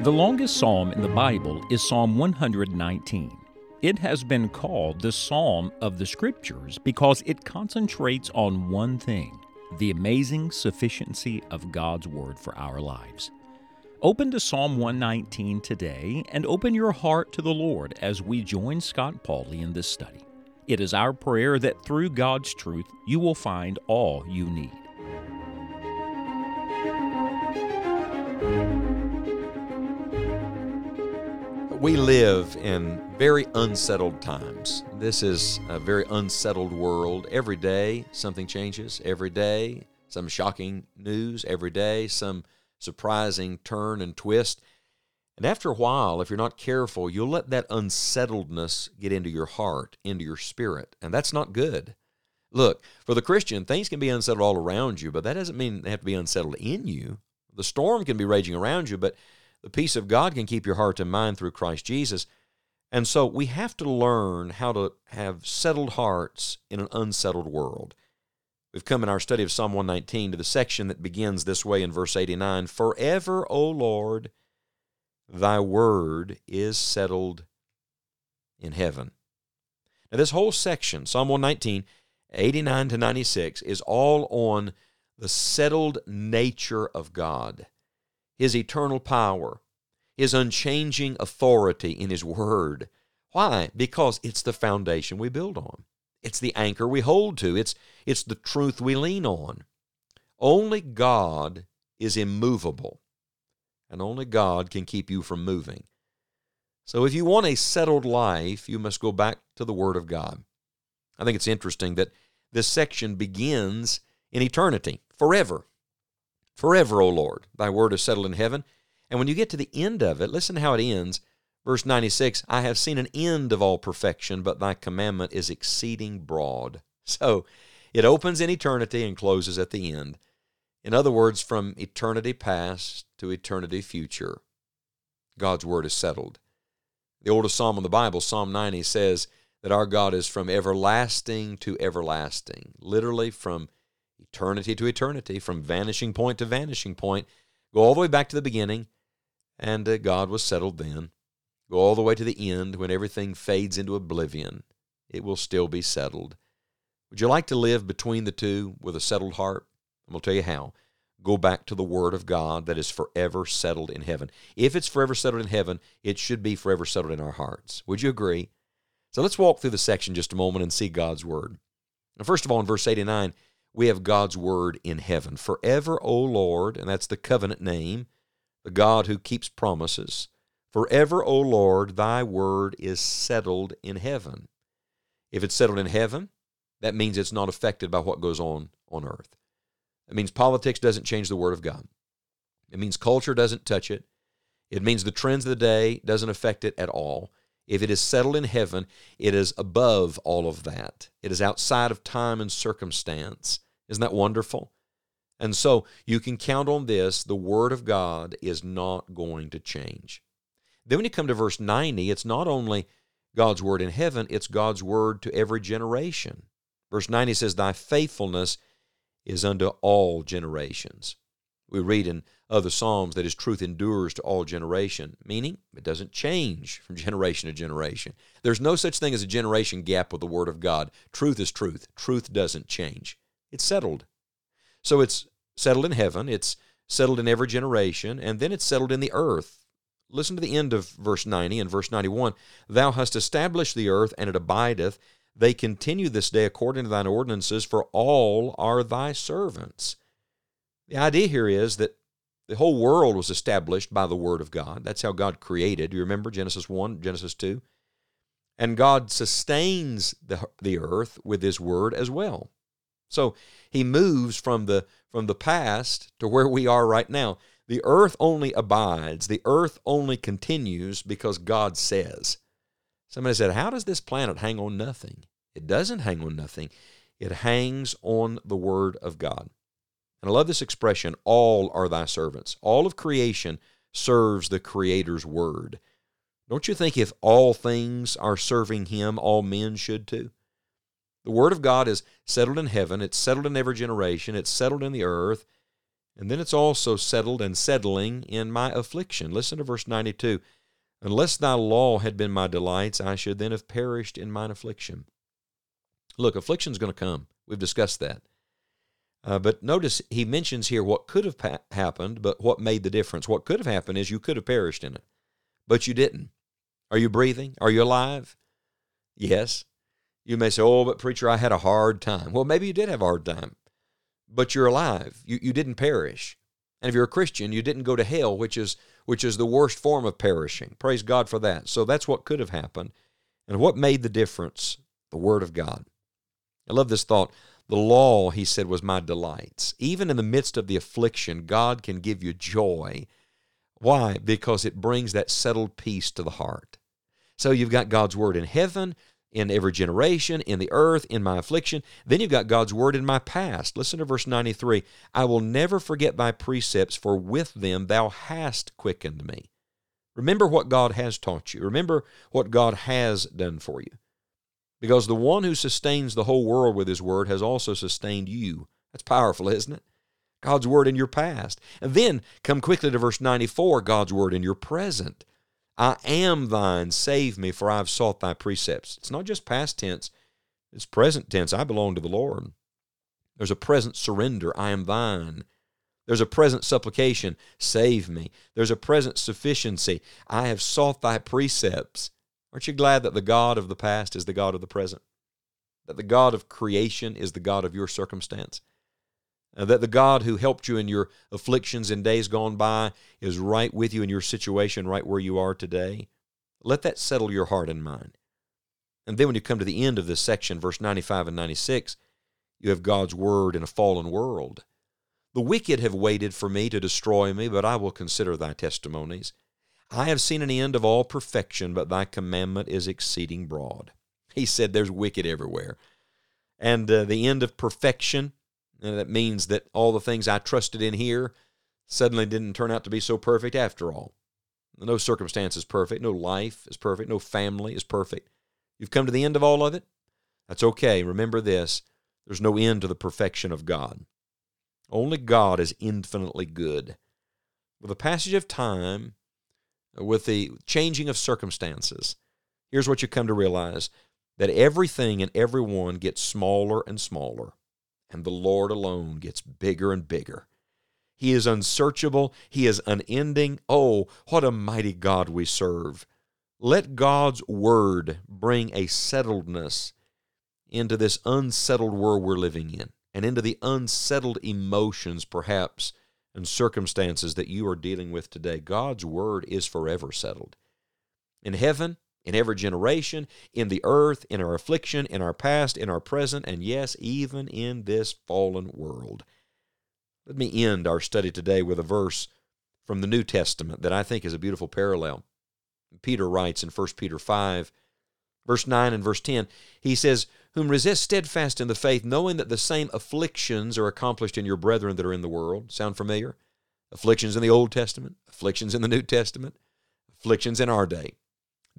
The longest psalm in the Bible is Psalm 119. It has been called the Psalm of the Scriptures because it concentrates on one thing, the amazing sufficiency of God's Word for our lives. Open to Psalm 119 today and open your heart to the Lord as we join Scott Pauley in this study. It is our prayer that through God's truth, you will find all you need. We live in very unsettled times. This is a very unsettled world. Every day, something changes. Every day, some shocking news. Every day, some surprising turn and twist. And after a while, if you're not careful, you'll let that unsettledness get into your heart, into your spirit. And that's not good. Look, for the Christian, things can be unsettled all around you, but that doesn't mean they have to be unsettled in you. The storm can be raging around you, but the peace of God can keep your heart and mind through Christ Jesus. And so we have to learn how to have settled hearts in an unsettled world. We've come in our study of Psalm 119 to the section that begins this way in verse 89, "Forever, O Lord, thy word is settled in heaven." Now this whole section, Psalm 119, 89 to 96, is all on the settled nature of God. His eternal power, His unchanging authority in His Word. Why? Because it's the foundation we build on. It's the anchor we hold to. It's the truth we lean on. Only God is immovable, and only God can keep you from moving. So if you want a settled life, you must go back to the Word of God. I think it's interesting that this section begins in eternity, forever. Forever, O Lord, thy word is settled in heaven. And when you get to the end of it, listen how it ends. Verse 96, I have seen an end of all perfection, but thy commandment is exceeding broad. So it opens in eternity and closes at the end. In other words, from eternity past to eternity future, God's word is settled. The oldest psalm in the Bible, Psalm 90, says that our God is from everlasting to everlasting, literally from eternity to eternity, from vanishing point to vanishing point. Go all the way back to the beginning, and God was settled then. Go all the way to the end when everything fades into oblivion. It will still be settled. Would you like to live between the two with a settled heart? I'm going to tell you how. Go back to the Word of God that is forever settled in heaven. If it's forever settled in heaven, it should be forever settled in our hearts. Would you agree? So let's walk through the section just a moment and see God's Word. Now, first of all, in verse 89, we have God's word in heaven. Forever, O Lord, and that's the covenant name, the God who keeps promises. Forever, O Lord, thy word is settled in heaven. If it's settled in heaven, that means it's not affected by what goes on earth. It means politics doesn't change the word of God. It means culture doesn't touch it. It means the trends of the day doesn't affect it at all. If it is settled in heaven, it is above all of that. It is outside of time and circumstance. Isn't that wonderful? And so you can count on this. The Word of God is not going to change. Then when you come to verse 90, it's not only God's Word in heaven, it's God's Word to every generation. Verse 90 says, thy faithfulness is unto all generations. We read in other Psalms that His truth endures to all generation, meaning it doesn't change from generation to generation. There's no such thing as a generation gap with the Word of God. Truth is truth. Truth doesn't change. It's settled. So it's settled in heaven, it's settled in every generation, and then it's settled in the earth. Listen to the end of verse 90 and verse 91. Thou hast established the earth, and it abideth. They continue this day according to thine ordinances, for all are thy servants. The idea here is that the whole world was established by the Word of God. That's how God created. You remember Genesis 1, Genesis 2? And God sustains the earth with His Word as well. So He moves from the past to where we are right now. The earth only abides. The earth only continues because God says. Somebody said, how does this planet hang on nothing? It doesn't hang on nothing. It hangs on the Word of God. And I love this expression, all are thy servants. All of creation serves the Creator's Word. Don't you think if all things are serving Him, all men should too? The Word of God is settled in heaven. It's settled in every generation. It's settled in the earth. And then it's also settled and settling in my affliction. Listen to verse 92. Unless thy law had been my delights, I should then have perished in mine affliction. Look, affliction's going to come. We've discussed that. But notice he mentions here what could have happened, but what made the difference. What could have happened is you could have perished in it, but you didn't. Are you breathing? Are you alive? Yes. You may say, oh, but preacher, I had a hard time. Well, maybe you did have a hard time, but you're alive. You didn't perish. And if you're a Christian, you didn't go to hell, which is the worst form of perishing. Praise God for that. So that's what could have happened. And what made the difference? The Word of God. I love this thought. The law, he said, was my delights. Even in the midst of the affliction, God can give you joy. Why? Because it brings that settled peace to the heart. So you've got God's Word in heaven, in every generation, in the earth, in my affliction. Then you've got God's Word in my past. Listen to verse 93. I will never forget thy precepts, for with them thou hast quickened me. Remember what God has taught you. Remember what God has done for you. Because the one who sustains the whole world with his word has also sustained you. That's powerful, isn't it? God's word in your past. And then come quickly to verse 94, God's word in your present. I am thine, save me, for I have sought thy precepts. It's not just past tense, it's present tense. I belong to the Lord. There's a present surrender, I am thine. There's a present supplication, save me. There's a present sufficiency, I have sought thy precepts. Aren't you glad that the God of the past is the God of the present? That the God of creation is the God of your circumstance? That the God who helped you in your afflictions in days gone by is right with you in your situation right where you are today? Let that settle your heart and mind. And then when you come to the end of this section, verse 95 and 96, you have God's word in a fallen world. The wicked have waited for me to destroy me, but I will consider thy testimonies. I have seen an end of all perfection, but thy commandment is exceeding broad. He said there's wicked everywhere. And the end of perfection, that means that all the things I trusted in here suddenly didn't turn out to be so perfect after all. No circumstance is perfect. No life is perfect. No family is perfect. You've come to the end of all of it? That's okay. Remember this. There's no end to the perfection of God. Only God is infinitely good. With the passage of time, with the changing of circumstances, here's what you come to realize, that everything and everyone gets smaller and smaller, and the Lord alone gets bigger and bigger. He is unsearchable. He is unending. Oh, what a mighty God we serve. Let God's Word bring a settledness into this unsettled world we're living in, and into the unsettled emotions, perhaps, and circumstances that you are dealing with today. God's Word is forever settled. In heaven, in every generation, in the earth, in our affliction, in our past, in our present, and yes, even in this fallen world. Let me end our study today with a verse from the New Testament that I think is a beautiful parallel. Peter writes in 1 Peter 5, verse 9 and verse 10, he says, whom resist steadfast in the faith, knowing that the same afflictions are accomplished in your brethren that are in the world. Sound familiar? Afflictions in the Old Testament, afflictions in the New Testament, afflictions in our day.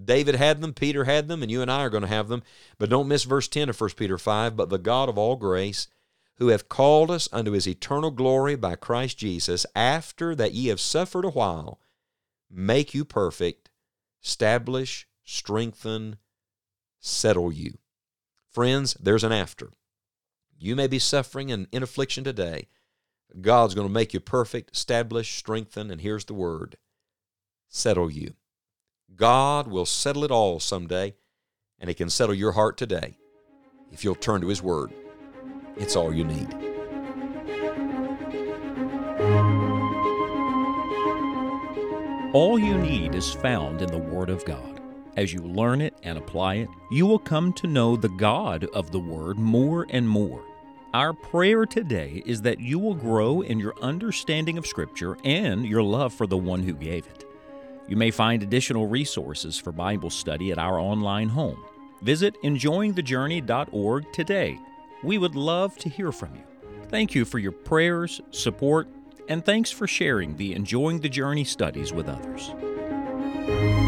David had them, Peter had them, and you and I are going to have them. But don't miss verse 10 of 1 Peter 5, but the God of all grace, who hath called us unto his eternal glory by Christ Jesus, after that ye have suffered a while, make you perfect, establish, strengthen, settle you. Friends, there's an after. You may be suffering and in affliction today. God's going to make you perfect, establish, strengthen, and here's the word, settle you. God will settle it all someday, and He can settle your heart today if you'll turn to His Word. It's all you need. All you need is found in the Word of God. As you learn it and apply it, you will come to know the God of the Word more and more. Our prayer today is that you will grow in your understanding of Scripture and your love for the one who gave it. You may find additional resources for Bible study at our online home. Visit enjoyingthejourney.org today. We would love to hear from you. Thank you for your prayers, support, and thanks for sharing the Enjoying the Journey studies with others.